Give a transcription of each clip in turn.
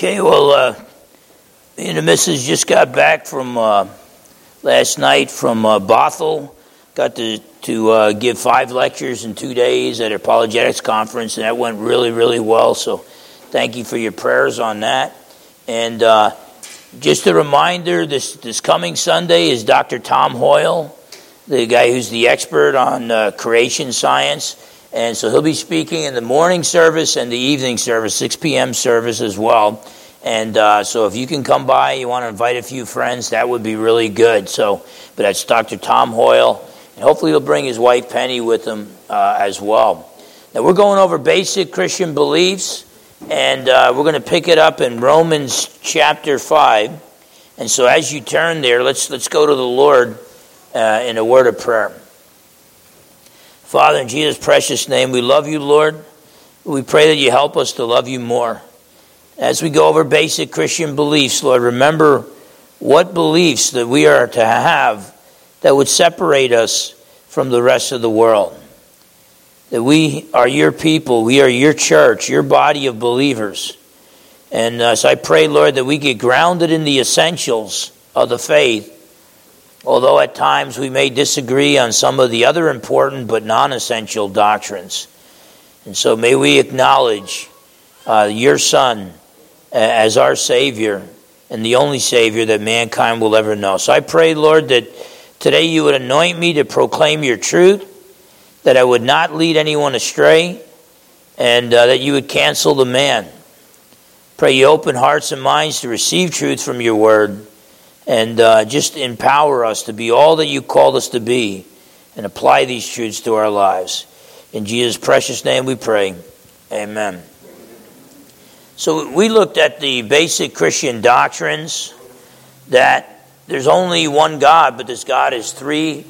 Okay, well, me and the missus just got back from last night from Bothell. Got to give 5 lectures in 2 days at Apologetics Conference, and that went really, really well. So thank you for your prayers on that. And just a reminder, this coming Sunday is Dr. Tom Hoyle, the guy who's the expert on creation science. And so he'll be speaking in the morning service and the evening service, 6 p.m. service as well. And so if you can come by, you want to invite a few friends, that would be really good. But that's Dr. Tom Hoyle. And hopefully he'll bring his wife Penny with him as well. Now we're going over basic Christian beliefs. And we're going to pick it up in Romans chapter 5. And so as you turn there, let's go to the Lord in a word of prayer. Father, in Jesus' precious name, we love you, Lord. We pray that you help us to love you more. As we go over basic Christian beliefs, Lord, remember what beliefs that we are to have that would separate us from the rest of the world. That we are your people, we are your church, your body of believers. And so I pray, Lord, that we get grounded in the essentials of the faith, although at times we may disagree on some of the other important but non-essential doctrines. And so may we acknowledge your Son as our Savior and the only Savior that mankind will ever know. So I pray, Lord, that today you would anoint me to proclaim your truth, that I would not lead anyone astray, and that you would cancel the man. Pray you open hearts and minds to receive truth from your word, and just empower us to be all that you called us to be and apply these truths to our lives. In Jesus' precious name we pray. Amen. So we looked at the basic Christian doctrines that there's only one God, but this God is three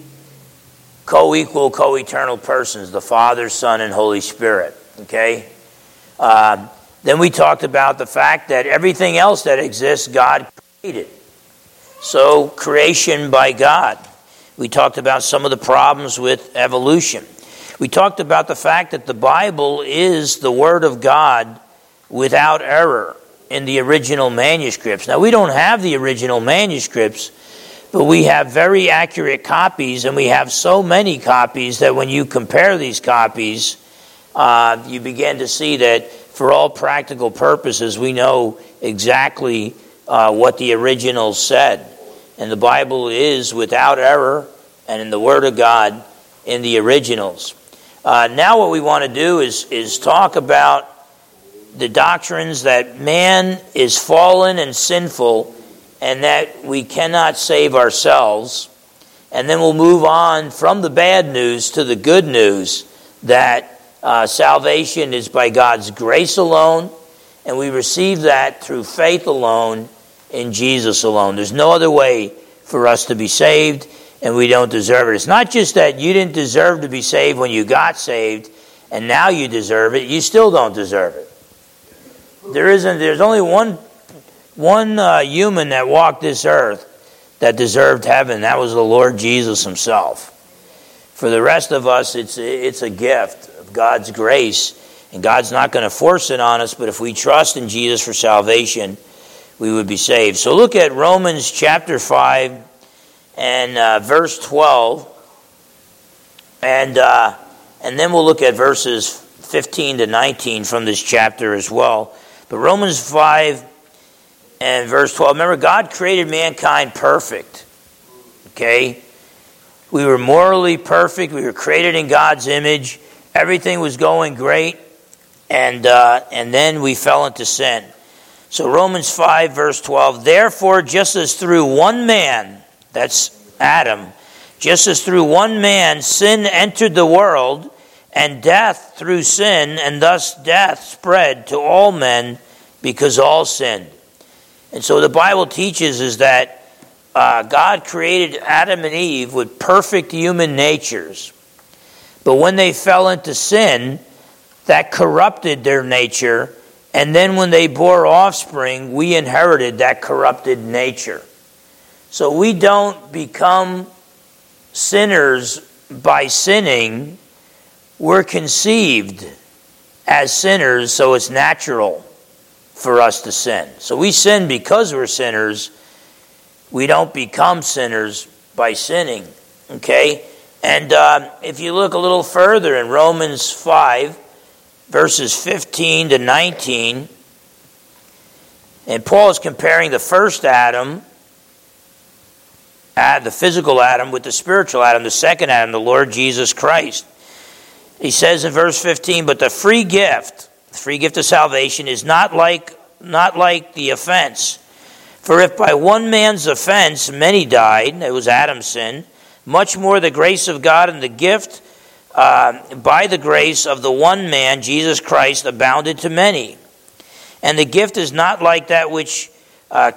co-equal, co-eternal persons, the Father, Son, and Holy Spirit. Okay? Then we talked about the fact that everything else that exists, God created. So, creation by God. We talked about some of the problems with evolution. We talked about the fact that the Bible is the Word of God without error in the original manuscripts. Now, we don't have the original manuscripts, but we have very accurate copies, and we have so many copies that when you compare these copies, you begin to see that for all practical purposes, we know exactly what the original said. And the Bible is without error and in the Word of God in the originals. Now what we want to do is talk about the doctrines that man is fallen and sinful and that we cannot save ourselves. And then we'll move on from the bad news to the good news that salvation is by God's grace alone, and we receive that through faith alone in Jesus alone. There's no other way for us to be saved, and we don't deserve it. It's not just that you didn't deserve to be saved when you got saved, and now you deserve it. You still don't deserve it. There's only one human that walked this earth that deserved heaven. That was the Lord Jesus himself. For the rest of us, it's a gift of God's grace, and God's not going to force it on us, but if we trust in Jesus for salvation, we would be saved. So look at Romans chapter 5 and verse 12, and then we'll look at verses 15 to 19 from this chapter as well. But Romans 5 and verse 12, remember, God created mankind perfect, okay? We were morally perfect. We were created in God's image. Everything was going great. And then we fell into sin. So Romans 5, verse 12, therefore, just as through one man, that's Adam, just as through one man sin entered the world, and death through sin, and thus death spread to all men because all sinned. And so the Bible teaches is that God created Adam and Eve with perfect human natures. But when they fell into sin, that corrupted their nature, and then when they bore offspring, we inherited that corrupted nature. So we don't become sinners by sinning. We're conceived as sinners, so it's natural for us to sin. So we sin because we're sinners. We don't become sinners by sinning. Okay? And if you look a little further in Romans 5, verses 15 to 19, and Paul is comparing the first Adam, the physical Adam, with the spiritual Adam, the second Adam, the Lord Jesus Christ. He says in verse 15, but the free gift of salvation is not like the offense. For if by one man's offense many died, it was Adam's sin, much more the grace of God and the gift by the grace of the one man, Jesus Christ, abounded to many. And the gift is not like that which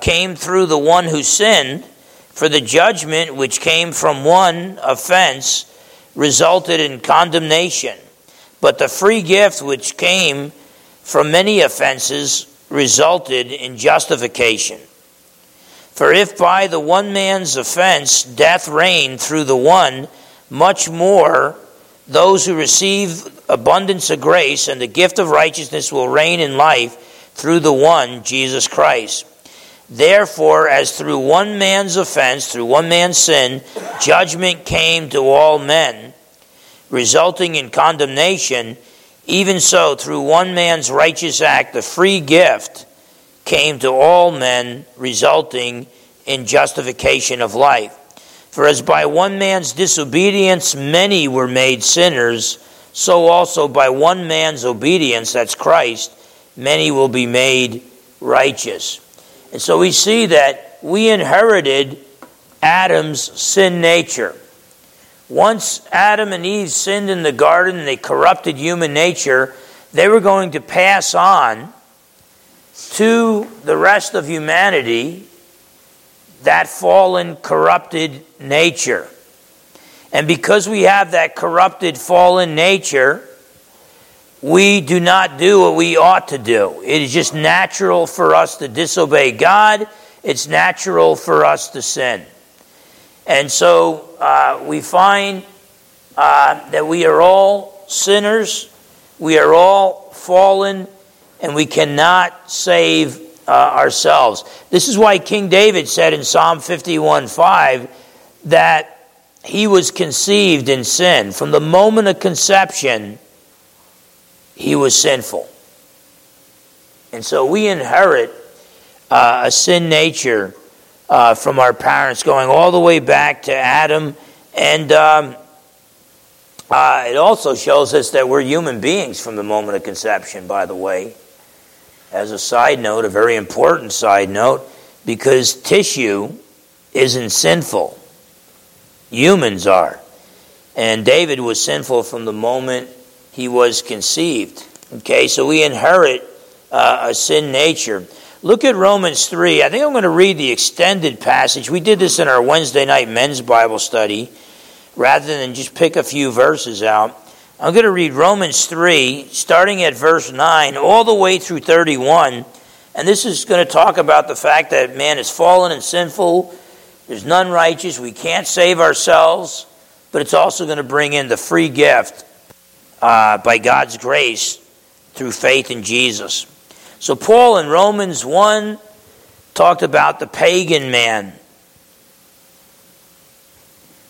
came through the one who sinned, for the judgment which came from one offense resulted in condemnation. But the free gift which came from many offenses resulted in justification. For if by the one man's offense death reigned through the one, much more those who receive abundance of grace and the gift of righteousness will reign in life through the one, Jesus Christ. Therefore, as through one man's offense, through one man's sin, judgment came to all men, resulting in condemnation, even so, through one man's righteous act, the free gift came to all men, resulting in justification of life. For as by one man's disobedience many were made sinners, so also by one man's obedience, that's Christ, many will be made righteous. And so we see that we inherited Adam's sin nature. Once Adam and Eve sinned in the garden and they corrupted human nature, they were going to pass on to the rest of humanity that fallen, corrupted nature. And because we have that corrupted, fallen nature, we do not do what we ought to do. It is just natural for us to disobey God. It's natural for us to sin. And so we find that we are all sinners. We are all fallen, and we cannot save ourselves. This is why King David said in Psalm 51:5 that he was conceived in sin. From the moment of conception, he was sinful. And so we inherit a sin nature from our parents, going all the way back to Adam. And it also shows us that we're human beings from the moment of conception, by the way. As a side note, a very important side note, because tissue isn't sinful. Humans are. And David was sinful from the moment he was conceived. Okay, so we inherit a sin nature. Look at Romans 3. I think I'm going to read the extended passage. We did this in our Wednesday night men's Bible study. Rather than just pick a few verses out, I'm going to read Romans 3, starting at verse 9, all the way through 31. And this is going to talk about the fact that man is fallen and sinful. There's none righteous. We can't save ourselves. But it's also going to bring in the free gift by God's grace through faith in Jesus. So Paul in Romans 1 talked about the pagan man.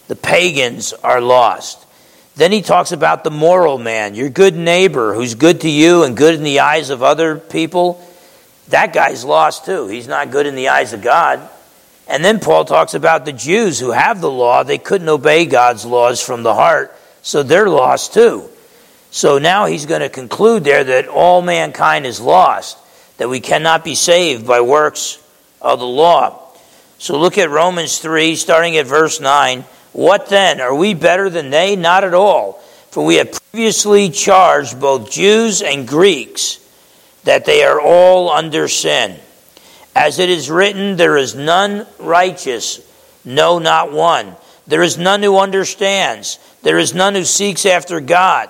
The pagans are lost. Then he talks about the moral man, your good neighbor who's good to you and good in the eyes of other people. That guy's lost too. He's not good in the eyes of God. And then Paul talks about the Jews who have the law. They couldn't obey God's laws from the heart, so they're lost too. So now he's going to conclude there that all mankind is lost, that we cannot be saved by works of the law. So look at Romans 3, starting at verse 9. What then? Are we better than they? Not at all. For we have previously charged both Jews and Greeks that they are all under sin. As it is written, there is none righteous, no, not one. There is none who understands. There is none who seeks after God.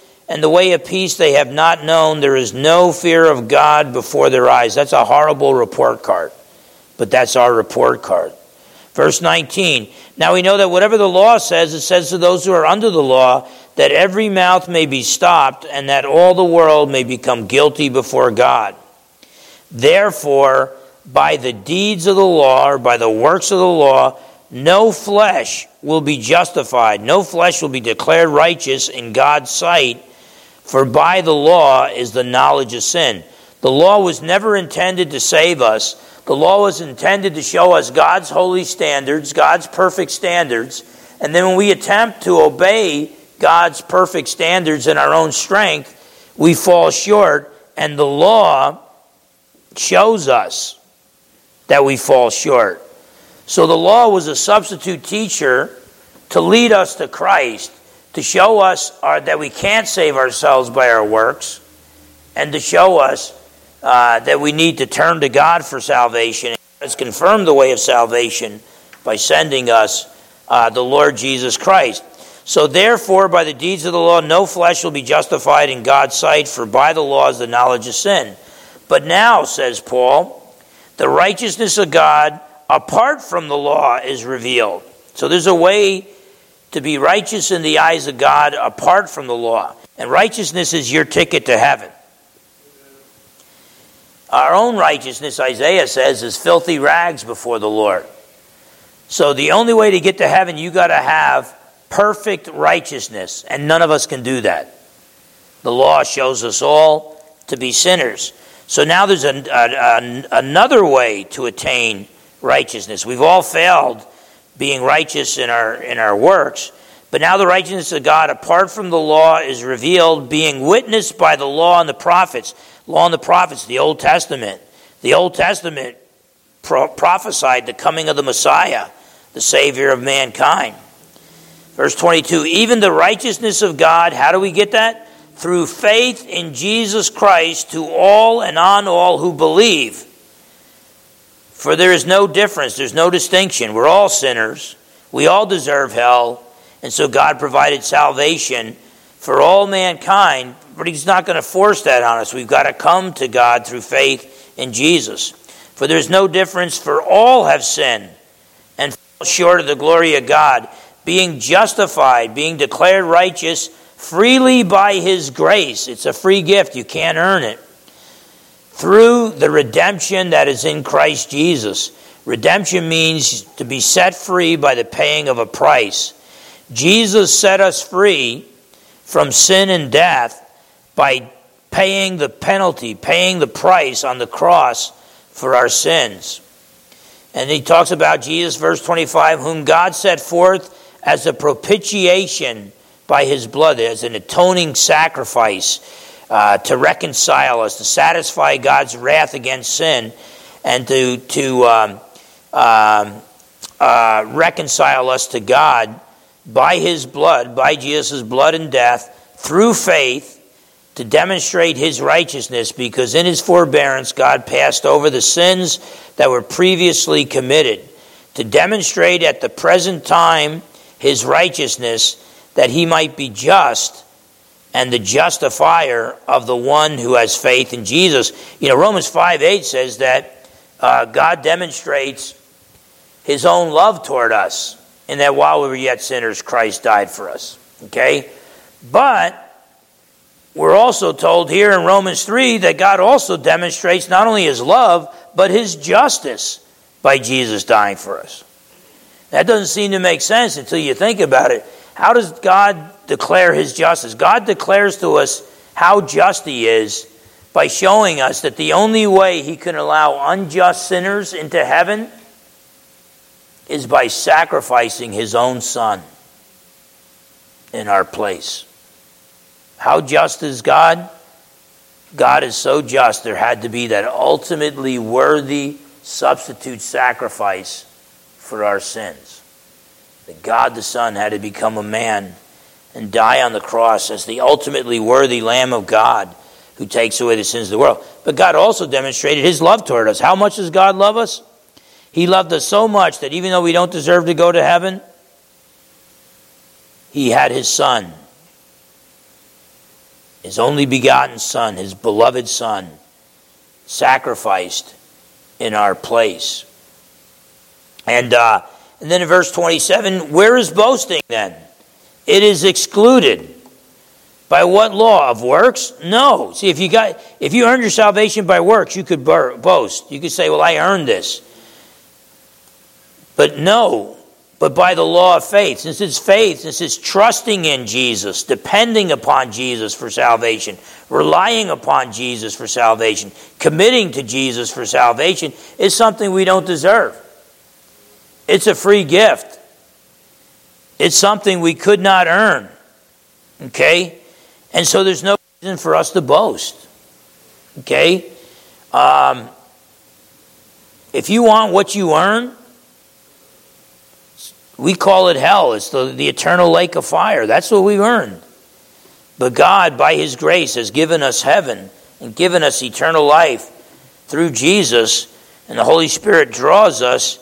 and the way of peace they have not known. There is no fear of God before their eyes. That's a horrible report card, but that's our report card. Verse 19, now we know that whatever the law says, it says to those who are under the law, that every mouth may be stopped, and that all the world may become guilty before God. Therefore, by the deeds of the law, or by the works of the law, no flesh will be justified. No flesh will be declared righteous in God's sight, for by the law is the knowledge of sin. The law was never intended to save us. The law was intended to show us God's holy standards, God's perfect standards. And then when we attempt to obey God's perfect standards in our own strength, we fall short, and the law shows us that we fall short. So the law was a substitute teacher to lead us to Christ, to show us that we can't save ourselves by our works, and to show us that we need to turn to God for salvation. It's confirmed the way of salvation by sending us the Lord Jesus Christ. So therefore, by the deeds of the law, no flesh will be justified in God's sight, for by the law is the knowledge of sin. But now, says Paul, the righteousness of God apart from the law is revealed. So there's a way to be righteous in the eyes of God apart from the law. And righteousness is your ticket to heaven. Our own righteousness, Isaiah says, is filthy rags before the Lord. So the only way to get to heaven, you got to have perfect righteousness, and none of us can do that. The law shows us all to be sinners. So now there's another way to attain righteousness. We've all failed being righteous in our works, but now the righteousness of God apart from the law is revealed, being witnessed by the law and the prophets. Law and the prophets, the Old Testament. The Old Testament prophesied the coming of the Messiah, the Savior of mankind. Verse 22, even the righteousness of God, how do we get that? Through faith in Jesus Christ to all and on all who believe. For there is no difference, there's no distinction. We're all sinners. We all deserve hell. And so God provided salvation for all mankind, but he's not going to force that on us. We've got to come to God through faith in Jesus. For there's no difference, for all have sinned and fall short of the glory of God, being justified, being declared righteous freely by his grace. It's a free gift. You can't earn it. Through the redemption that is in Christ Jesus. Redemption means to be set free by the paying of a price. Jesus set us free from sin and death by paying the penalty, paying the price on the cross for our sins. And he talks about Jesus, verse 25, whom God set forth as a propitiation by his blood, as an atoning sacrifice to reconcile us, to satisfy God's wrath against sin, and to reconcile us to God by his blood, by Jesus' blood and death, through faith, to demonstrate his righteousness, because in his forbearance God passed over the sins that were previously committed, to demonstrate at the present time his righteousness, that he might be just and the justifier of the one who has faith in Jesus. You know, Romans 5:8 says that God demonstrates his own love toward us, and that while we were yet sinners, Christ died for us. Okay? But we're also told here in Romans 3 that God also demonstrates not only his love, but his justice by Jesus dying for us. That doesn't seem to make sense until you think about it. How does God declare his justice? God declares to us how just he is by showing us that the only way he can allow unjust sinners into heaven is by sacrificing his own son in our place. How just is God? God is so just, there had to be that ultimately worthy substitute sacrifice for our sins. That God the Son had to become a man and die on the cross as the ultimately worthy Lamb of God who takes away the sins of the world. But God also demonstrated his love toward us. How much does God love us? He loved us so much that even though we don't deserve to go to heaven, he had his son, his only begotten son, his beloved son, sacrificed in our place. And then in verse 27, where is boasting then? It is excluded. By what law? Of works? No. See, if you earned your salvation by works, you could boast. You could say, well, I earned this. But no, but by the law of faith. Since it's faith, since it's trusting in Jesus, depending upon Jesus for salvation, relying upon Jesus for salvation, committing to Jesus for salvation, is something we don't deserve. It's a free gift. It's something we could not earn. Okay? And so there's no reason for us to boast. Okay? If you want what you earn, we call it hell. It's the eternal lake of fire. That's what we earned. But God, by his grace, has given us heaven and given us eternal life through Jesus, and the Holy Spirit draws us.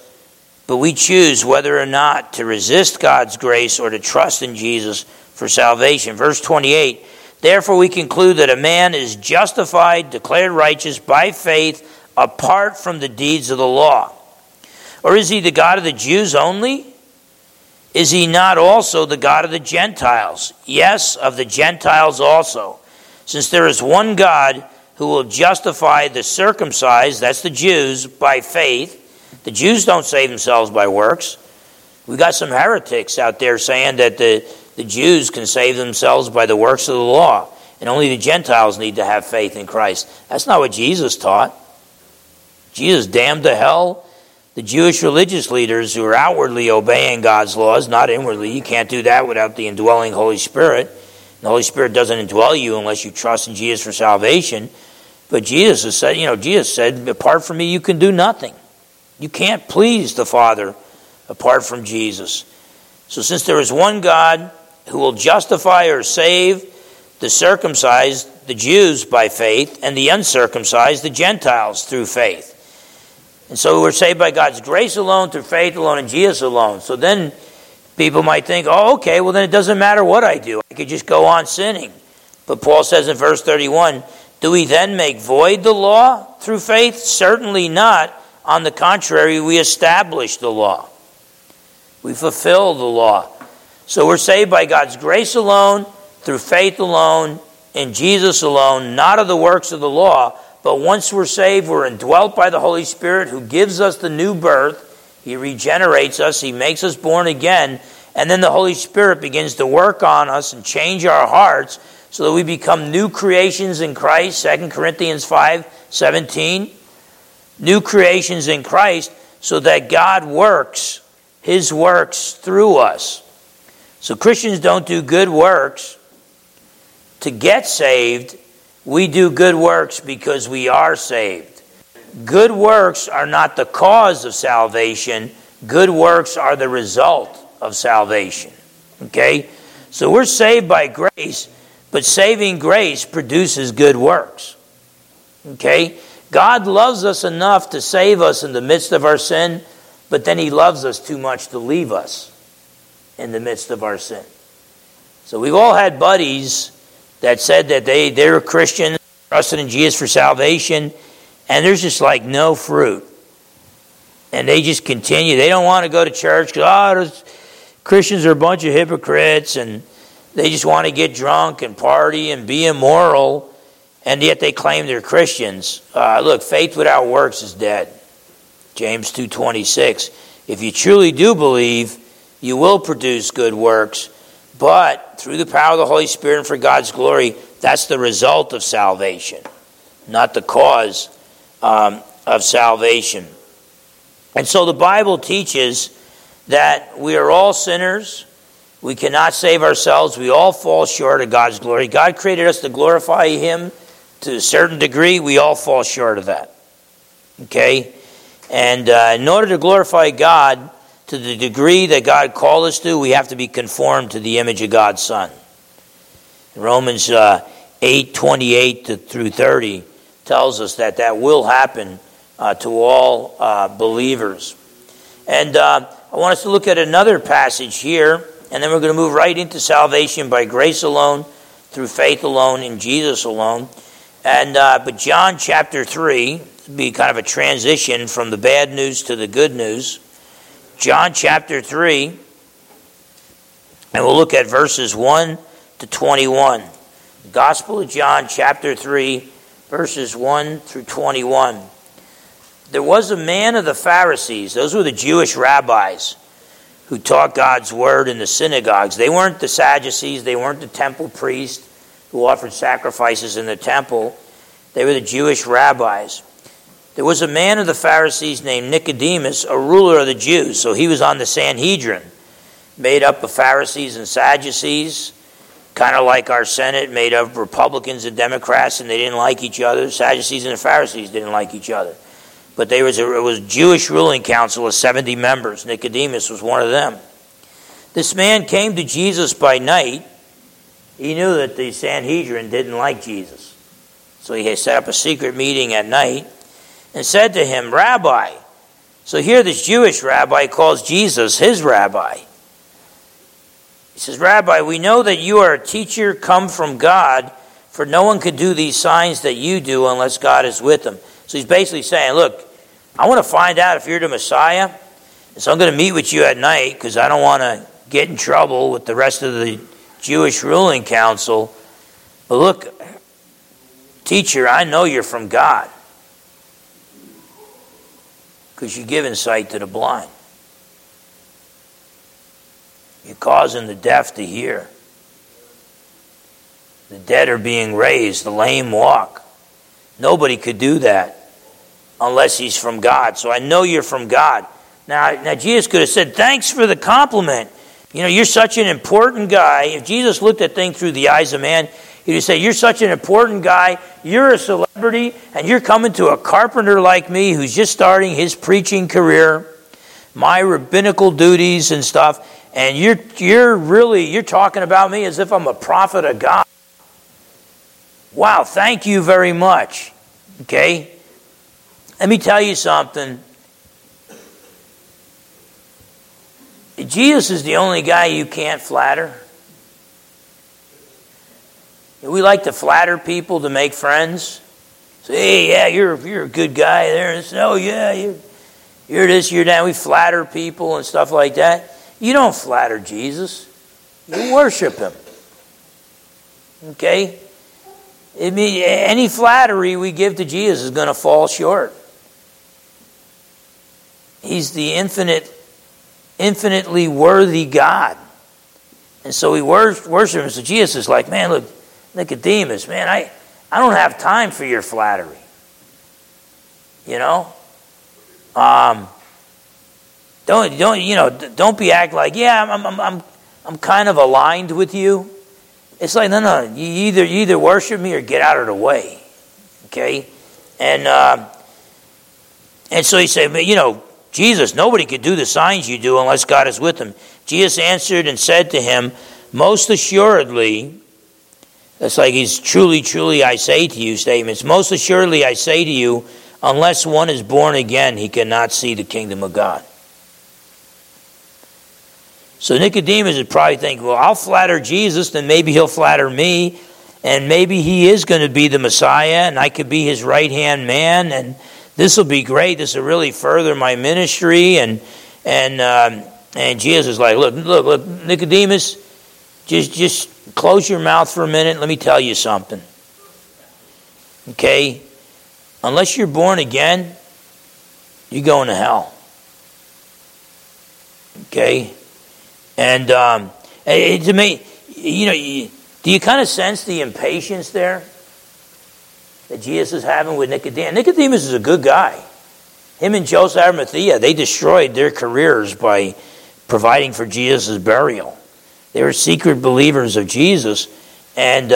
But we choose whether or not to resist God's grace or to trust in Jesus for salvation. Verse 28, therefore we conclude that a man is justified, declared righteous by faith apart from the deeds of the law. Or is he the God of the Jews only? Is he not also the God of the Gentiles? Yes, of the Gentiles also. Since there is one God who will justify the circumcised, that's the Jews, by faith. The Jews don't save themselves by works. We got some heretics out there saying that the Jews can save themselves by the works of the law, and only the Gentiles need to have faith in Christ. That's not what Jesus taught. Jesus damned to hell the Jewish religious leaders who are outwardly obeying God's laws, not inwardly. You can't do that without the indwelling Holy Spirit. The Holy Spirit doesn't indwell you unless you trust in Jesus for salvation. But Jesus said, Jesus said, apart from me, you can do nothing. You can't please the Father apart from Jesus. So since there is one God who will justify or save the circumcised, the Jews, by faith, and the uncircumcised, the Gentiles, through faith. And so we're saved by God's grace alone, through faith alone, and Jesus alone. So then people might think, oh, okay, well then it doesn't matter what I do. I could just go on sinning. But Paul says in verse 31, do we then make void the law through faith? Certainly not. On the contrary, we establish the law. We fulfill the law. So we're saved by God's grace alone, through faith alone, in Jesus alone, not of the works of the law. But once we're saved, we're indwelt by the Holy Spirit who gives us the new birth. He regenerates us. He makes us born again. And then the Holy Spirit begins to work on us and change our hearts so that we become new creations in Christ. 2 Corinthians 5:17. New creations in Christ, so that God works his works through us. So Christians don't do good works to get saved. We do good works because we are saved. Good works are not the cause of salvation. Good works are the result of salvation. Okay? So we're saved by grace, but saving grace produces good works. Okay? God loves us enough to save us in the midst of our sin, but then he loves us too much to leave us in the midst of our sin. So we've all had buddies that said that they're Christians, trusted in Jesus for salvation, and there's just like no fruit. And they just continue. They don't want to go to church because Christians are a bunch of hypocrites, and they just want to get drunk and party and be immoral. And yet they claim they're Christians. Look, faith without works is dead. James 2:26. If you truly do believe, you will produce good works. But through the power of the Holy Spirit and for God's glory, that's the result of salvation, not the cause of salvation. And so the Bible teaches that we are all sinners. We cannot save ourselves. We all fall short of God's glory. God created us to glorify him. To a certain degree, we all fall short of that. Okay? And in order to glorify God to the degree that God called us to, we have to be conformed to the image of God's Son. Romans 8:28 through 30 tells us that will happen to all believers. And I want us to look at another passage here, and then we're going to move right into salvation by grace alone, through faith alone, in Jesus alone. And but John chapter 3 would be kind of a transition from the bad news to the good news. John chapter 3, and we'll look at verses 1 to 21. The Gospel of John chapter 3, verses 1 through 21. There was a man of the Pharisees, those were the Jewish rabbis, who taught God's word in the synagogues. They weren't the Sadducees, they weren't the temple priests who offered sacrifices in the temple. They were the Jewish rabbis. There was a man of the Pharisees named Nicodemus, a ruler of the Jews. So he was on the Sanhedrin, made up of Pharisees and Sadducees, kind of like our Senate, made up of Republicans and Democrats, and they didn't like each other. Sadducees and the Pharisees didn't like each other. But there was a Jewish ruling council of 70 members. Nicodemus was one of them. This man came to Jesus by night. He knew that the Sanhedrin didn't like Jesus. So he set up a secret meeting at night and said to him, "Rabbi." So here this Jewish rabbi calls Jesus his rabbi. He says, "Rabbi, we know that you are a teacher come from God, for no one could do these signs that you do unless God is with them." So he's basically saying, look, I want to find out if you're the Messiah, and so I'm going to meet with you at night because I don't want to get in trouble with the rest of the Jewish ruling council. But look, teacher, I know you're from God because you give insight to the blind. You're causing the deaf to hear. The dead are being raised, the lame walk. Nobody could do that unless he's from God. So I know you're from God. Now Jesus could have said, "Thanks for the compliment. You know, you're such an important guy." If Jesus looked at things through the eyes of man, he would say, "You're such an important guy. You're a celebrity, and you're coming to a carpenter like me who's just starting his preaching career, my rabbinical duties and stuff, and you're talking about me as if I'm a prophet of God. Wow, thank you very much." Okay? Let me tell you something. Jesus is the only guy you can't flatter. We like to flatter people to make friends. Say, "Hey, yeah, you're a good guy there. Oh, yeah, you're this, you're that." We flatter people and stuff like that. You don't flatter Jesus. You worship him. Okay? I mean, any flattery we give to Jesus is going to fall short. He's the infinitely worthy God. And so we worship him. So Jesus is like, "Man, look, Nicodemus, man, I don't have time for your flattery. You know? Don't be acting like, yeah, I'm kind of aligned with you." It's like, no, you either worship me or get out of the way, okay? And so he said, "You know, Jesus, nobody could do the signs you do unless God is with them." Jesus answered and said to him, "Most assuredly," that's like he's "truly, truly, I say to you" statements. "Most assuredly, I say to you, unless one is born again, he cannot see the kingdom of God." So Nicodemus is probably thinking, well, I'll flatter Jesus, then maybe he'll flatter me, and maybe he is going to be the Messiah, and I could be his right-hand man, and this will be great. This will really further my ministry. And Jesus is like, look, Nicodemus, just close your mouth for a minute. Let me tell you something. Okay? Unless you're born again, you're going to hell. Okay? And to me, you know, do you kind of sense the impatience there that Jesus is having with Nicodemus? Nicodemus is a good guy. Him and Joseph Arimathea, they destroyed their careers by providing for Jesus' burial. They were secret believers of Jesus, and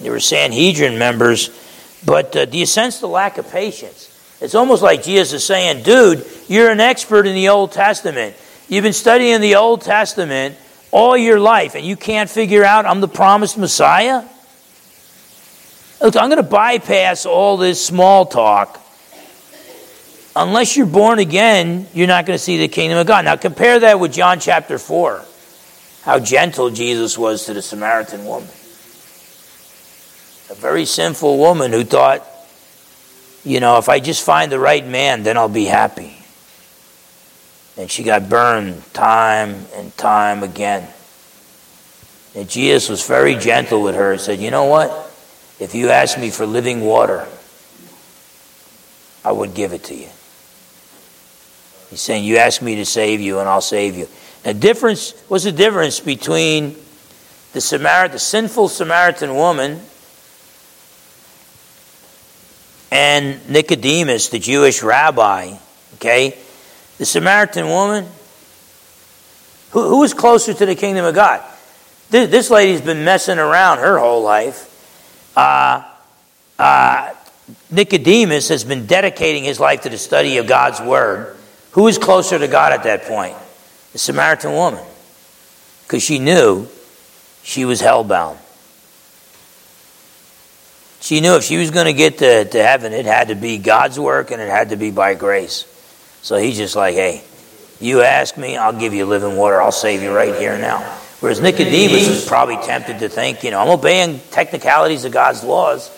they were Sanhedrin members. But do you sense the lack of patience? It's almost like Jesus is saying, "Dude, you're an expert in the Old Testament. You've been studying the Old Testament all your life, and you can't figure out I'm the promised Messiah? Look, I'm going to bypass all this small talk unless you're born again, you're not going to see the kingdom of God. Now compare that with John chapter 4, how gentle Jesus was to the Samaritan woman. A very sinful woman who thought, you know, if I just find the right man, then I'll be happy. And she got burned time and time again. And Jesus was very gentle with her and said, you know what? If you ask me for living water, I would give it to you. He's saying, you ask me to save you and I'll save you. Now, what's the difference between the sinful Samaritan woman and Nicodemus, the Jewish rabbi? Okay? The Samaritan woman, who was closer to the kingdom of God? This lady's been messing around her whole life. Nicodemus has been dedicating his life to the study of God's word. Who is closer to God at that point? The Samaritan woman. Because she knew she was hellbound. She knew if she was going to get to heaven, it had to be God's work and it had to be by grace. So he's just like, hey, you ask me, I'll give you living water. I'll save you right here and now. Whereas Nicodemus was probably tempted to think, you know, I'm obeying technicalities of God's laws.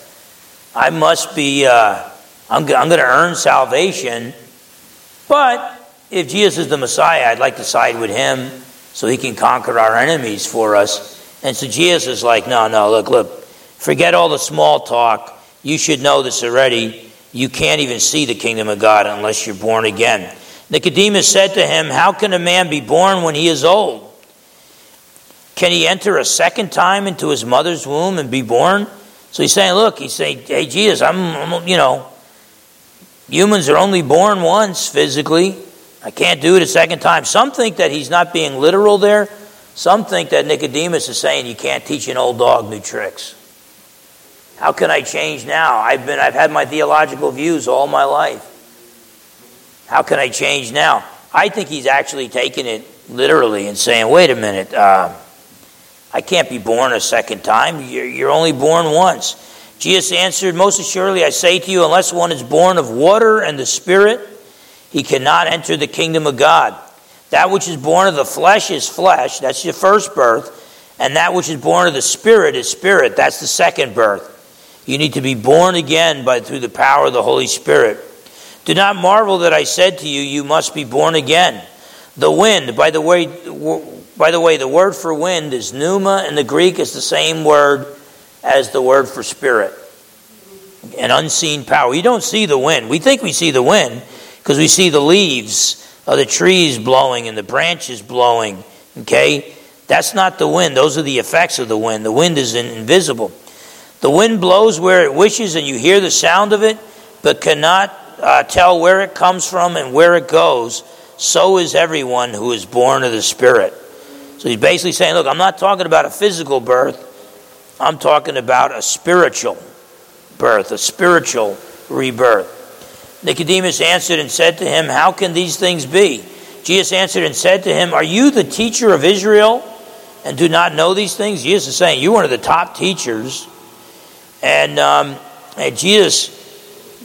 I must be, I'm going to earn salvation. But if Jesus is the Messiah, I'd like to side with him so he can conquer our enemies for us. And so Jesus is like, no, look, forget all the small talk. You should know this already. You can't even see the kingdom of God unless you're born again. Nicodemus said to him, how can a man be born when he is old? Can he enter a second time into his mother's womb and be born? So he's saying, look, he's saying, hey, Jesus, I'm, you know, humans are only born once physically. I can't do it a second time. Some think that he's not being literal there. Some think that Nicodemus is saying you can't teach an old dog new tricks. How can I change now? I've had my theological views all my life. How can I change now? I think he's actually taking it literally and saying, wait a minute, I can't be born a second time. You're only born once. Jesus answered, most assuredly I say to you, unless one is born of water and the Spirit, he cannot enter the kingdom of God. That which is born of the flesh is flesh. That's your first birth. And that which is born of the Spirit is spirit. That's the second birth. You need to be born again through the power of the Holy Spirit. Do not marvel that I said to you, you must be born again. The wind, by the way, the word for wind is pneuma, and the Greek is the same word as the word for spirit. An unseen power. You don't see the wind. We think we see the wind because we see the leaves of the trees blowing and the branches blowing. Okay? That's not the wind. Those are the effects of the wind. The wind is invisible. The wind blows where it wishes, and you hear the sound of it, but cannot tell where it comes from and where it goes. So is everyone who is born of the Spirit. So he's basically saying, look, I'm not talking about a physical birth. I'm talking about a spiritual birth, a spiritual rebirth. Nicodemus answered and said to him, how can these things be? Jesus answered and said to him, are you the teacher of Israel and do not know these things? Jesus is saying, you're one of the top teachers. And Jesus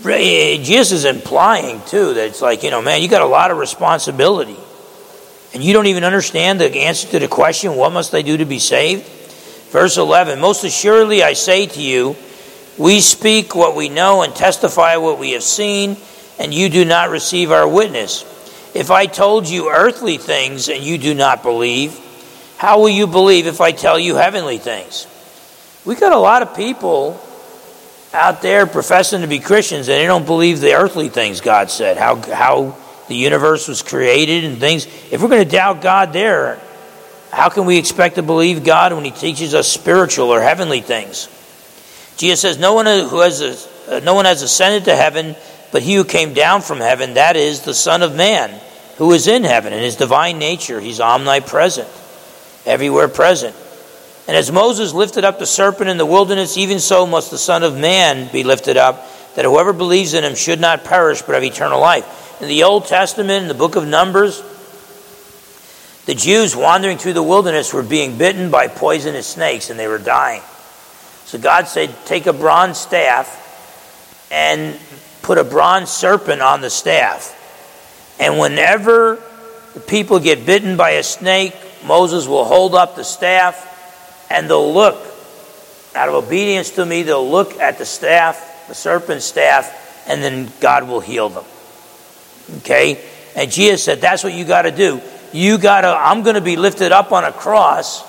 is implying, too, that it's like, you know, man, you got a lot of responsibility. And you don't even understand the answer to the question, what must they do to be saved? Verse 11, most assuredly I say to you, we speak what we know and testify what we have seen, and you do not receive our witness. If I told you earthly things and you do not believe, how will you believe if I tell you heavenly things? We got a lot of people out there professing to be Christians and they don't believe the earthly things God said, how the universe was created and things. If we're going to doubt God there, how can we expect to believe God when he teaches us spiritual or heavenly things? Jesus says, no one has ascended to heaven but he who came down from heaven, that is the Son of Man who is in heaven. In his divine nature, he's omnipresent, everywhere present. And as Moses lifted up the serpent in the wilderness, even so must the Son of Man be lifted up, that whoever believes in him should not perish but have eternal life. In the Old Testament, in the book of Numbers, the Jews wandering through the wilderness were being bitten by poisonous snakes and they were dying. So God said, take a bronze staff and put a bronze serpent on the staff. And whenever the people get bitten by a snake, Moses will hold up the staff, and they'll look, out of obedience to me, they'll look at the staff, the serpent's staff, and then God will heal them. Okay? And Jesus said, that's what you got to do. I'm going to be lifted up on a cross,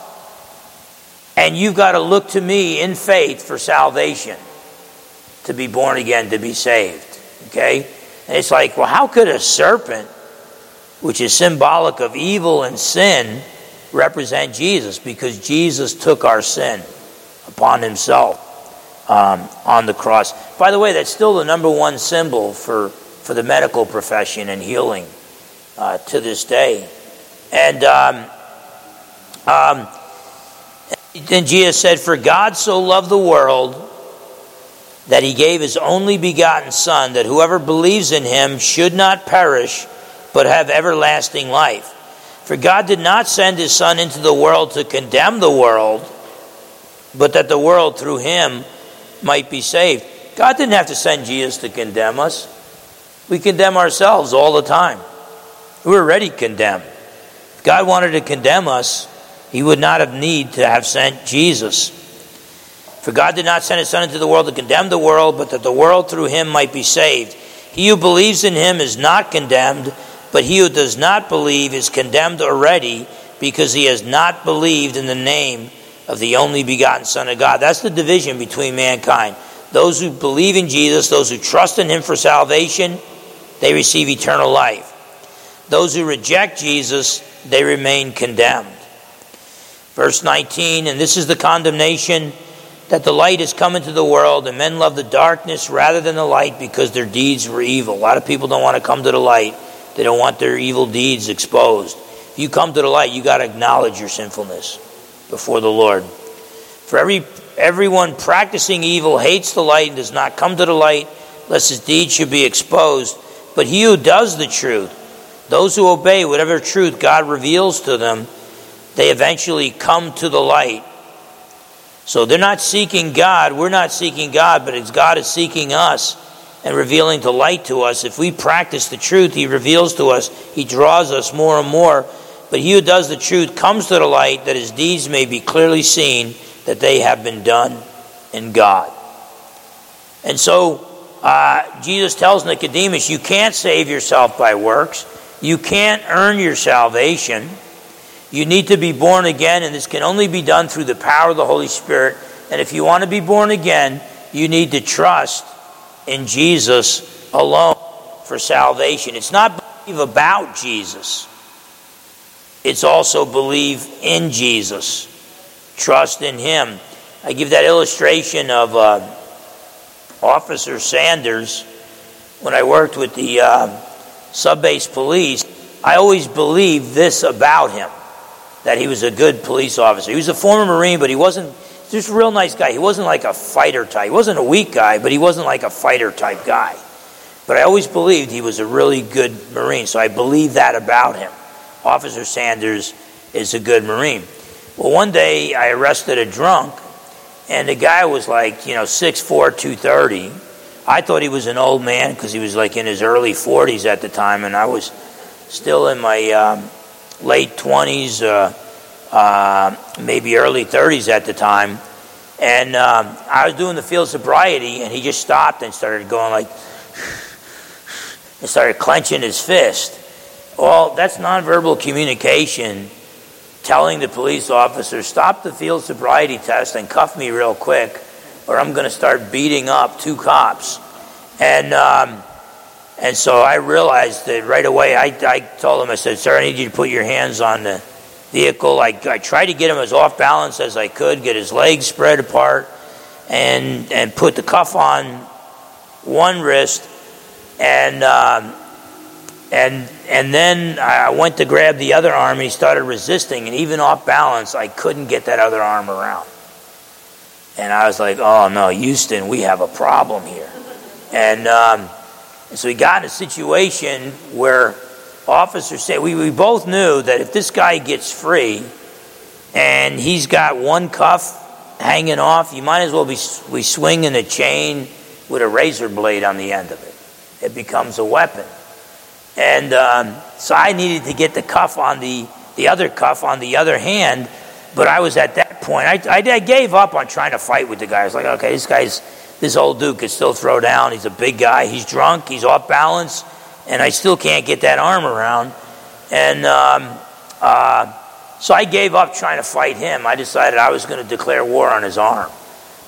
and you've got to look to me in faith for salvation, to be born again, to be saved. Okay? And it's like, well, how could a serpent, which is symbolic of evil and sin, represent Jesus? Because Jesus took our sin upon himself on the cross. By the way, that's still the number one symbol for the medical profession and healing to this day. And then Jesus said, "For God so loved the world that he gave his only begotten Son, that whoever believes in him should not perish, but have everlasting life. For God did not send his Son into the world to condemn the world, but that the world through him might be saved." God didn't have to send Jesus to condemn us. We condemn ourselves all the time. We're already condemned. If God wanted to condemn us, he would not have need to have sent Jesus. For God did not send his Son into the world to condemn the world, but that the world through him might be saved. He who believes in him is not condemned, but he who does not believe is condemned already, because he has not believed in the name of the only begotten Son of God. That's the division between mankind. Those who believe in Jesus, those who trust in him for salvation, they receive eternal life. Those who reject Jesus, they remain condemned. Verse 19, and this is the condemnation, that the light has come into the world, and men love the darkness rather than the light, because their deeds were evil. A lot of people don't want to come to the light. They don't want their evil deeds exposed. If you come to the light, you got to acknowledge your sinfulness before the Lord. For everyone practicing evil hates the light and does not come to the light, lest his deeds should be exposed. But he who does the truth, those who obey whatever truth God reveals to them, they eventually come to the light. So they're not seeking God, we're not seeking God, but it's God is seeking us and revealing the light to us. If we practice the truth he reveals to us, he draws us more and more. But he who does the truth comes to the light, that his deeds may be clearly seen, that they have been done in God. And so Jesus tells Nicodemus, you can't save yourself by works. You can't earn your salvation. You need to be born again, and this can only be done through the power of the Holy Spirit. And if you want to be born again, you need to trust in Jesus alone for salvation. It's not believe about Jesus. It's also believe in Jesus. Trust in him. I give that illustration of Officer Sanders. When I worked with the sub-base police, I always believed this about him, that he was a good police officer. He was a former Marine, but he wasn't just a real nice guy. He wasn't like a fighter type. He wasn't a weak guy, but he wasn't like a fighter type guy. But I always believed he was a really good Marine, so I believed that about him. Officer Sanders is a good Marine. Well, one day I arrested a drunk, and the guy was like, 6'4", 230. I thought he was an old man because he was like in his early 40s at the time, and I was still in my late 20s, maybe early 30s at the time. And I was doing the field sobriety, and he just stopped and started going like, and started clenching his fist. Well, that's nonverbal communication, telling the police officer, stop the field sobriety test and cuff me real quick, or I'm going to start beating up two cops. And so I realized that right away. I told him, I said, sir, I need you to put your hands on the vehicle. I tried to get him as off balance as I could, get his legs spread apart, and put the cuff on one wrist. And then I went to grab the other arm, and he started resisting. And even off balance, I couldn't get that other arm around. And I was like, oh, no, Houston, we have a problem here. And so we got in a situation where officers said, we both knew that if this guy gets free and he's got one cuff hanging off, you might as well be swinging a chain with a razor blade on the end of it. it becomes a weapon. And so I needed to get the cuff on the other cuff on the other hand, but I was at that point. I gave up on trying to fight with the guy. I was like, okay, this old dude could still throw down. He's a big guy. He's drunk. He's off balance. And I still can't get that arm around. And so I gave up trying to fight him. I decided I was going to declare war on his arm.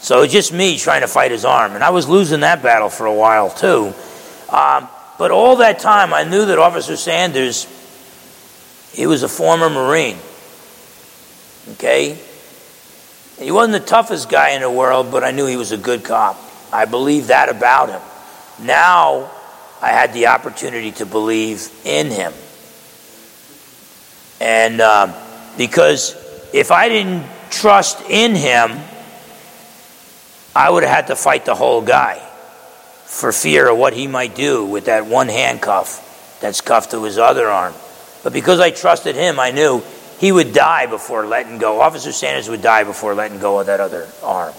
So it was just me trying to fight his arm. And I was losing that battle for a while, too. But all that time, I knew that Officer Sanders, he was a former Marine. Okay? He wasn't the toughest guy in the world, but I knew he was a good cop. I believed that about him. Now, I had the opportunity to believe in him. And because if I didn't trust in him, I would have had to fight the whole guy for fear of what he might do with that one handcuff that's cuffed to his other arm. But because I trusted him, I knew he would die before letting go. Officer Sanders would die before letting go of that other arm.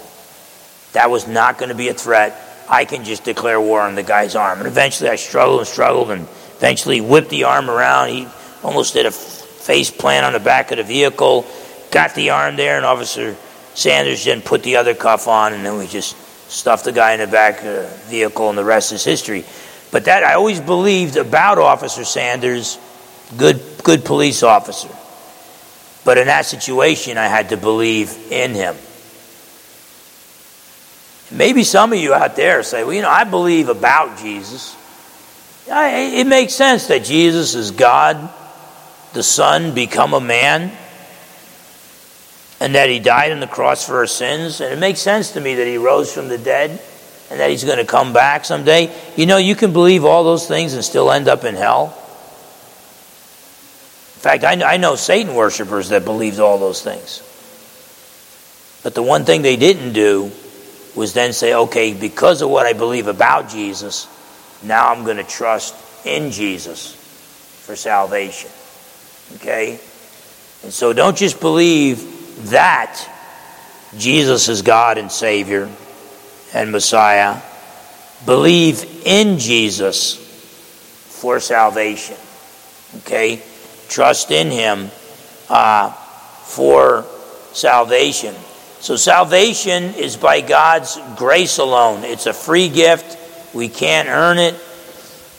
That was not going to be a threat. I can just declare war on the guy's arm. And eventually I struggled and eventually whipped the arm around. He almost did a face plant on the back of the vehicle, got the arm there, and Officer Sanders then put the other cuff on, and then we just stuffed the guy in the back of the vehicle, and the rest is history. But that I always believed about Officer Sanders, good police officer. But in that situation, I had to believe in him. Maybe some of you out there say, well, I believe about Jesus. It makes sense that Jesus is God, the Son, become a man, and that he died on the cross for our sins. And it makes sense to me that he rose from the dead and that he's going to come back someday. You can believe all those things and still end up in hell. In fact, I know Satan worshipers that believed all those things. But the one thing they didn't do was then say, okay, because of what I believe about Jesus, now I'm going to trust in Jesus for salvation. Okay? And so don't just believe that Jesus is God and Savior and Messiah. Believe in Jesus for salvation. Okay? Trust in him for salvation. So salvation is by God's grace alone. It's a free gift. We can't earn it.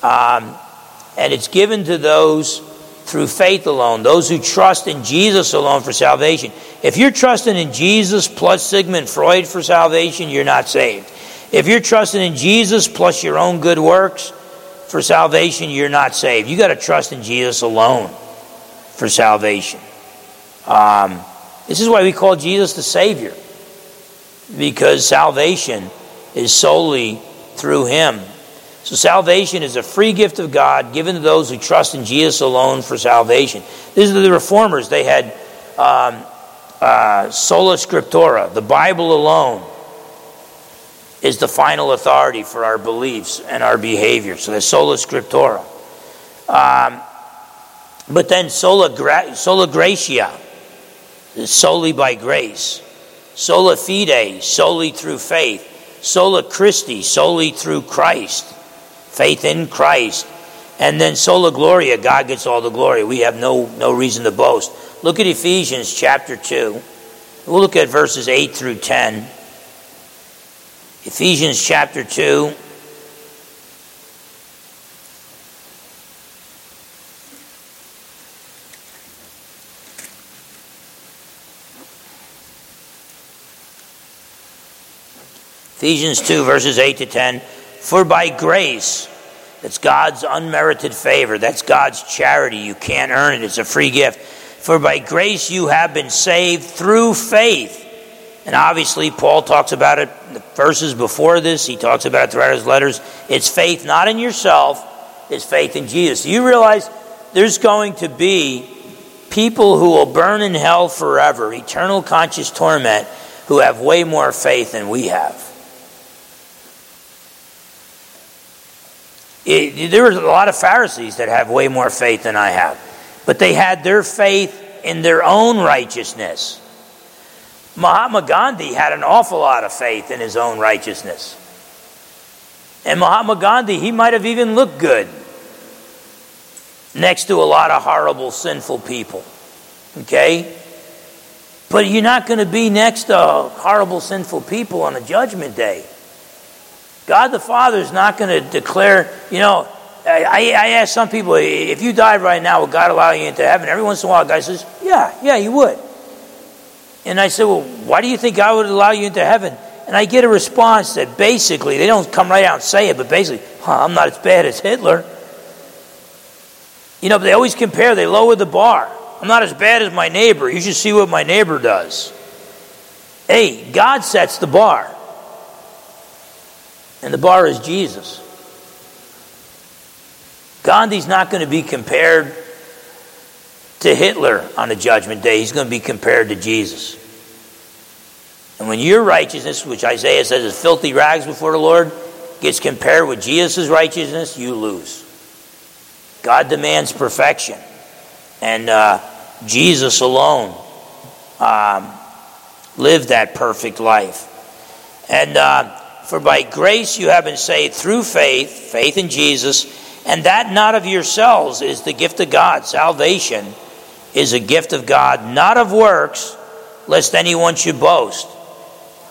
And it's given to those through faith alone, those who trust in Jesus alone for salvation. If you're trusting in Jesus plus Sigmund Freud for salvation, you're not saved. If you're trusting in Jesus plus your own good works for salvation, you're not saved. You got to trust in Jesus alone for salvation. This is why we call Jesus the Savior, because salvation is solely through him. So salvation is a free gift of God given to those who trust in Jesus alone for salvation. These are the Reformers. They had sola scriptura. The Bible alone is the final authority for our beliefs and our behavior. So there's sola scriptura. But then sola gratia, solely by grace. Sola fide, solely through faith. Sola Christi, solely through Christ. Faith in Christ. And then sola gloria, God gets all the glory. We have no reason to boast. Look at Ephesians chapter 2. We'll look at verses 8 through 10. Ephesians chapter 2. Ephesians 2, verses 8 to 10. For by grace, that's God's unmerited favor, that's God's charity, you can't earn it, it's a free gift. For by grace you have been saved through faith. And obviously Paul talks about it in the verses before this, he talks about it throughout his letters. It's faith not in yourself, it's faith in Jesus. Do you realize there's going to be people who will burn in hell forever, eternal conscious torment, who have way more faith than we have? There are a lot of Pharisees that have way more faith than I have. But they had their faith in their own righteousness. Mahatma Gandhi had an awful lot of faith in his own righteousness. And Mahatma Gandhi, he might have even looked good next to a lot of horrible, sinful people. Okay? But you're not going to be next to horrible, sinful people on the judgment day. God the Father is not going to declare, you know, I ask some people, if you died right now, would God allow you into heaven? Every once in a while, a guy says, yeah, you would. And I say, well, why do you think God would allow you into heaven? And I get a response that basically, they don't come right out and say it, but basically, I'm not as bad as Hitler. You know, but they always compare, they lower the bar. I'm not as bad as my neighbor. You should see what my neighbor does. Hey, God sets the bar. And the bar is Jesus. Gandhi's not going to be compared to Hitler on the judgment day. He's going to be compared to Jesus. And when your righteousness, which Isaiah says is filthy rags before the Lord, gets compared with Jesus' righteousness, you lose. God demands perfection. And Jesus alone lived that perfect life. And for by grace you have been saved through faith in Jesus, and that not of yourselves is the gift of God. Salvation is a gift of God, not of works, lest anyone should boast.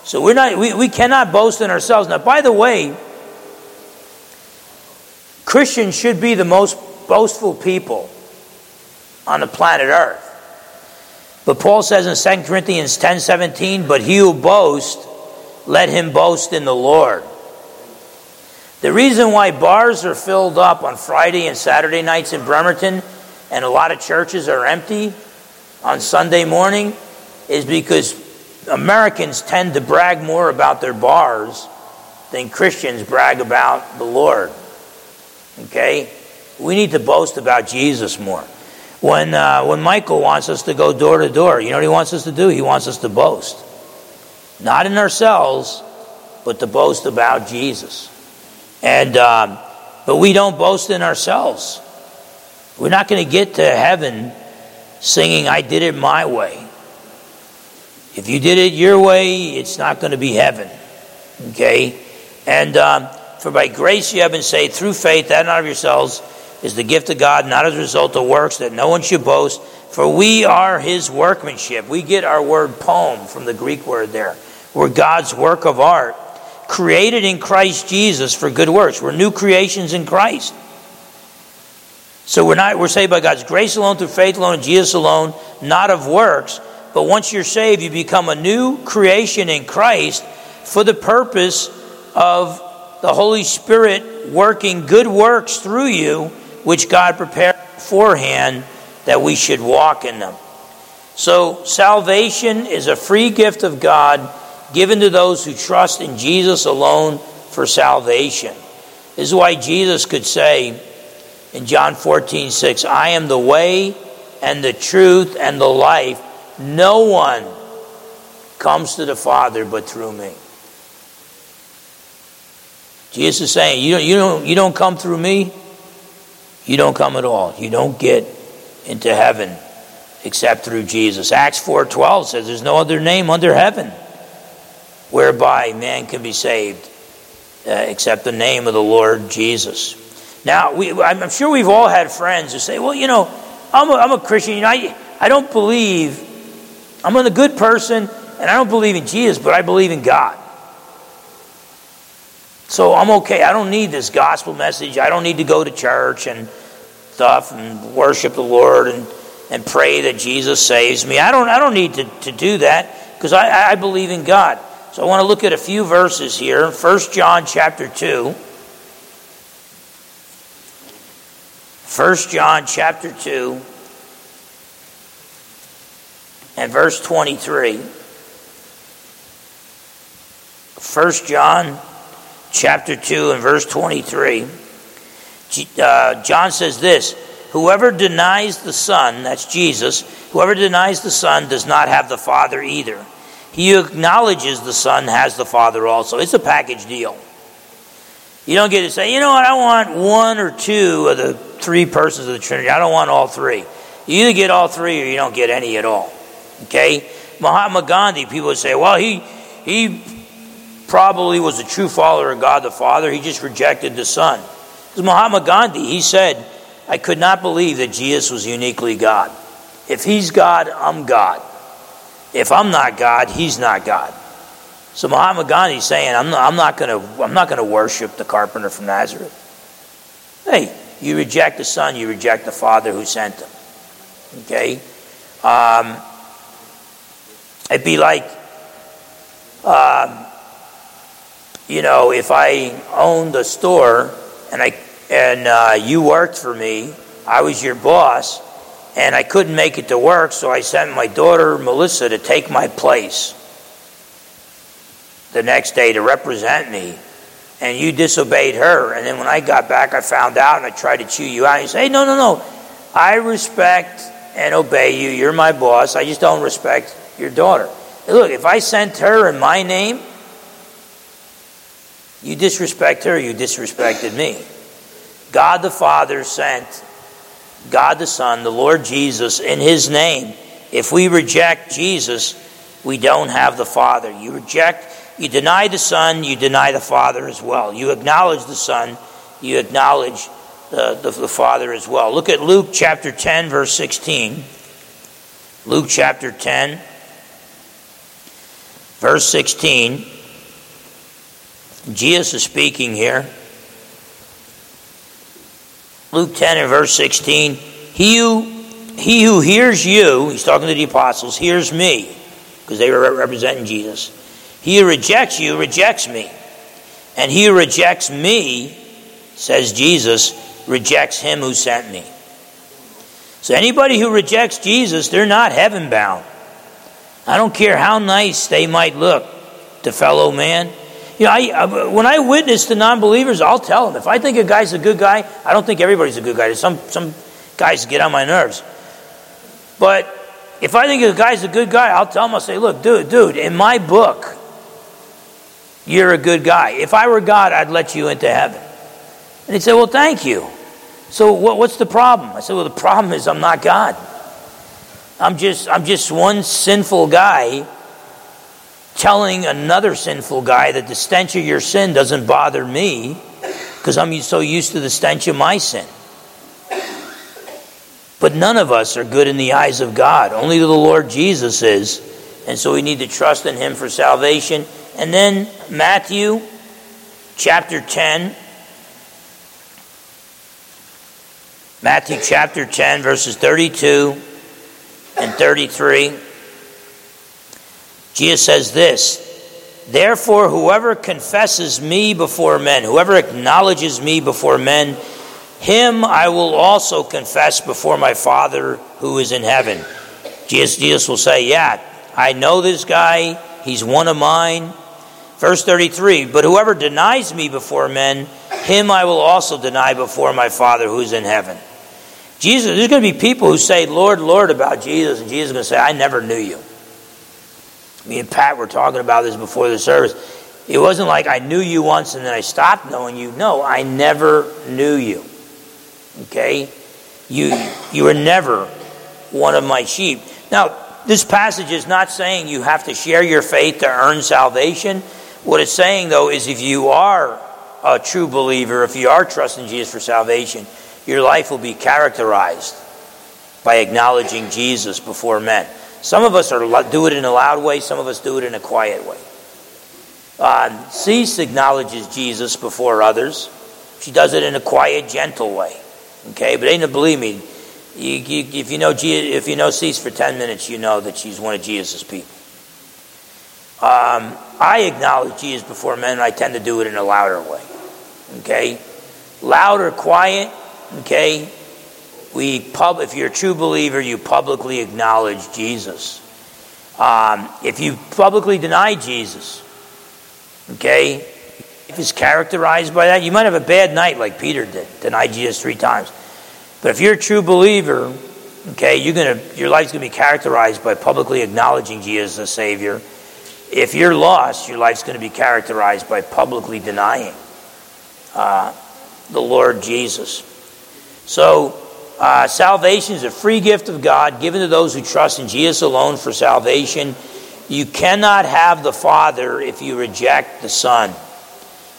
So we cannot boast in ourselves. Now, by the way, Christians should be the most boastful people on the planet Earth. But Paul says in 2 Corinthians 10:17, but he who boasts, let him boast in the Lord. The reason why bars are filled up on Friday and Saturday nights in Bremerton, and a lot of churches are empty on Sunday morning, is because Americans tend to brag more about their bars than Christians brag about the Lord. Okay? We need to boast about Jesus more. When Michael wants us to go door to door, you know what he wants us to do? He wants us to boast. Not in ourselves, but to boast about Jesus. And but we don't boast in ourselves. We're not going to get to heaven singing, I did it my way. If you did it your way, it's not going to be heaven. Okay? And for by grace you have been saved through faith, that not of yourselves is the gift of God, not as a result of works, that no one should boast. For we are his workmanship. We get our word poem from the Greek word there. We're God's work of art, created in Christ Jesus for good works. We're new creations in Christ. So we're saved by God's grace alone, through faith alone, Jesus alone, not of works. But once you're saved, you become a new creation in Christ for the purpose of the Holy Spirit working good works through you, which God prepared beforehand that we should walk in them. So salvation is a free gift of God given to those who trust in Jesus alone for salvation. This is why Jesus could say in John 14:6, I am the way and the truth and the life. No one comes to the Father but through me. Jesus is saying, you don't come through me, you don't come at all. You don't get into heaven except through Jesus. Acts 4:12 says there's no other name under heaven whereby man can be saved except the name of the Lord Jesus. Now, I'm sure we've all had friends who say, well, you know, I'm a Christian. You know, I don't believe. I'm a good person, and I don't believe in Jesus, but I believe in God. So I'm okay. I don't need this gospel message. I don't need to go to church and stuff and worship the Lord and pray that Jesus saves me. I don't need to do that because I believe in God. So I want to look at a few verses here. 1 John chapter 2. 1 John chapter 2. And verse 23, 1 John chapter 2 and verse 23, John says this, whoever denies the Son, that's Jesus, whoever denies the Son does not have the Father either. He who acknowledges the Son has the Father also. It's a package deal. You don't get to say, you know what, I want one or two of the three persons of the Trinity. I don't want all three. You either get all three or you don't get any at all. Okay, Mahatma Gandhi, people would say, well, he probably was a true follower of God the Father. He just rejected the Son. It was Mahatma Gandhi. He said, I could not believe that Jesus was uniquely God. If he's God, I'm God. If I'm not God, he's not God. So Mahatma Gandhi's saying, I'm not going to worship the carpenter from Nazareth. Hey, you reject the Son, you reject the Father who sent him. Okay? It'd be like, if I owned a store and you worked for me, I was your boss, and I couldn't make it to work, so I sent my daughter, Melissa, to take my place the next day to represent me, and you disobeyed her. And then when I got back, I found out, and I tried to chew you out. You say, hey, no. I respect and obey you. You're my boss. I just don't respect your daughter. And look, if I sent her in my name, you disrespect her, you disrespected me. God the Father sent God the Son, the Lord Jesus, in his name. If we reject Jesus, we don't have the Father. You deny the Son, you deny the Father as well. You acknowledge the Son, you acknowledge the Father as well. Look at Luke chapter 10, verse 16. Luke chapter 10, verse 16. Jesus is speaking here. Luke 10 and verse 16, he who hears you, he's talking to the apostles, hears me, because they were representing Jesus. He who rejects you rejects me. And he who rejects me, says Jesus, rejects him who sent me. So anybody who rejects Jesus, they're not heaven bound. I don't care how nice they might look to fellow man. When I witness to non-believers, I'll tell them. If I think a guy's a good guy, I don't think everybody's a good guy. Some guys get on my nerves. But if I think a guy's a good guy, I'll tell him, I'll say, look, dude, in my book, you're a good guy. If I were God, I'd let you into heaven. And he'd say, well, thank you. So what's the problem? I said, well, the problem is I'm not God. I'm just one sinful guy telling another sinful guy that the stench of your sin doesn't bother me because I'm so used to the stench of my sin. But none of us are good in the eyes of God. Only the Lord Jesus is. And so we need to trust in him for salvation. And then Matthew chapter 10. Matthew chapter 10 verses 32 and 33. Jesus says this, therefore whoever confesses me before men, whoever acknowledges me before men, him I will also confess before my Father who is in heaven. Jesus will say, yeah, I know this guy, he's one of mine. Verse 33, but whoever denies me before men, him I will also deny before my Father who is in heaven. Jesus, there's going to be people who say, Lord, Lord, about Jesus, and Jesus is going to say, I never knew you. Me and Pat were talking about this before the service. It wasn't like I knew you once and then I stopped knowing you. No, I never knew you. Okay? You were never one of my sheep. Now, this passage is not saying you have to share your faith to earn salvation. What it's saying, though, is if you are a true believer, if you are trusting Jesus for salvation, your life will be characterized by acknowledging Jesus before men. Some of us do it in a loud way. Some of us do it in a quiet way. Cease acknowledges Jesus before others. She does it in a quiet, gentle way. Okay, but ain't believe me. If you know Cease for 10 minutes, you know that she's one of Jesus' people. I acknowledge Jesus before men, and I tend to do it in a louder way. Okay, loud or quiet. Okay. If you're a true believer, you publicly acknowledge Jesus. If you publicly deny Jesus, okay, if it's characterized by that, you might have a bad night like Peter did, denied Jesus 3 times. But if you're a true believer, okay, your life's going to be characterized by publicly acknowledging Jesus as Savior. If you're lost, your life's going to be characterized by publicly denying the Lord Jesus. So, salvation is a free gift of God given to those who trust in Jesus alone for salvation. You cannot have the Father if you reject the Son.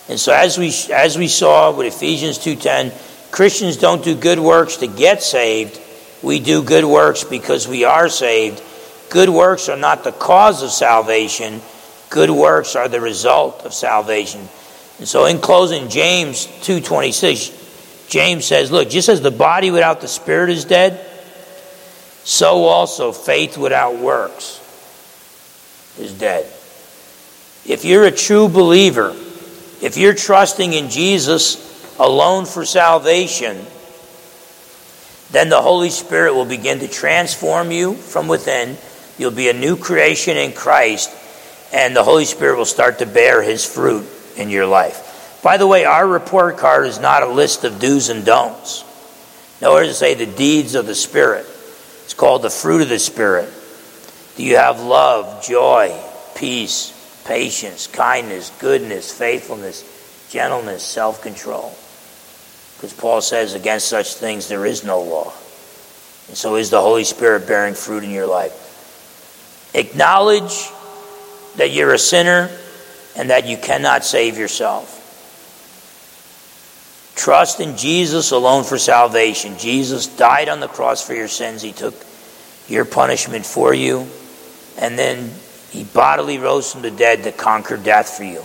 And so as we saw with Ephesians 2:10, Christians don't do good works to get saved. We do good works because we are saved. Good works are not the cause of salvation. Good works are the result of salvation. And so in closing, James 2:26, James says, look, just as the body without the spirit is dead, so also faith without works is dead. If you're a true believer, if you're trusting in Jesus alone for salvation, then the Holy Spirit will begin to transform you from within. You'll be a new creation in Christ, and the Holy Spirit will start to bear his fruit in your life. By the way, our report card is not a list of do's and don'ts. Nowhere does it say the deeds of the Spirit. It's called the fruit of the Spirit. Do you have love, joy, peace, patience, kindness, goodness, faithfulness, gentleness, self-control? Because Paul says, against such things there is no law. And so is the Holy Spirit bearing fruit in your life? Acknowledge that you're a sinner and that you cannot save yourself. Trust in Jesus alone for salvation. Jesus died on the cross for your sins. He took your punishment for you. And then he bodily rose from the dead to conquer death for you.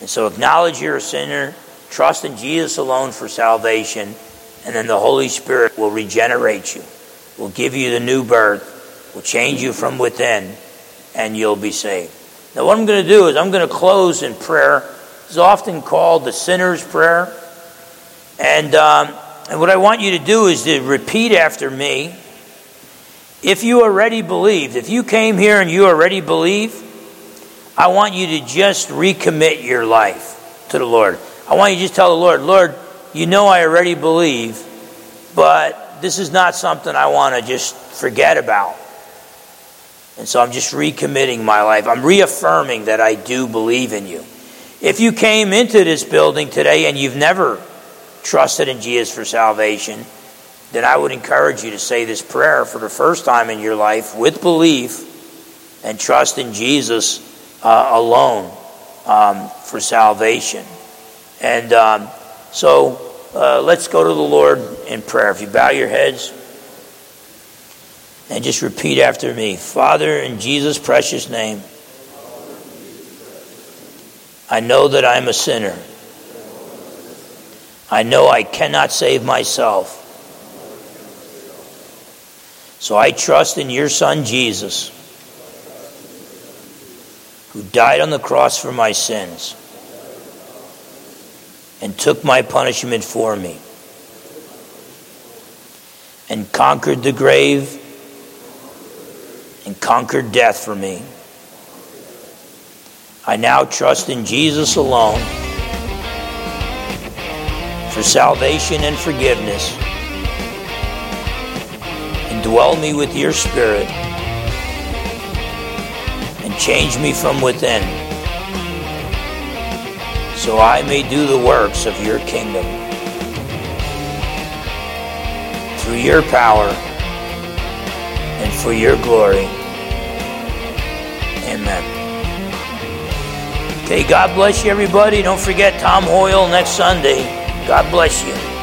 And so acknowledge you're a sinner. Trust in Jesus alone for salvation, and then the Holy Spirit will regenerate you, will give you the new birth, will change you from within, and you'll be saved. Now what I'm going to do is I'm going to close in prayer. It's often called the sinner's prayer. And what I want you to do is to repeat after me. If you already believed, if you came here and you already believe, I want you to just recommit your life to the Lord. I want you to just tell the Lord, Lord, you know I already believe, but this is not something I want to just forget about. And so I'm just recommitting my life. I'm reaffirming that I do believe in you. If you came into this building today and you've never trusted in Jesus for salvation, then I would encourage you to say this prayer for the first time in your life with belief and trust in Jesus alone for salvation. And so let's go to the Lord in prayer. If you bow your heads and just repeat after me. Father, in Jesus' precious name, I know that I'm a sinner. I know I cannot save myself. So I trust in your Son, Jesus, who died on the cross for my sins and took my punishment for me, and conquered the grave, and conquered death for me. I now trust in Jesus alone for salvation and forgiveness. Indwell me with your Spirit, and change me from within, so I may do the works of your kingdom. Through your power and for your glory. Amen. Okay, God bless you, everybody. Don't forget Tom Hoyle next Sunday. God bless you.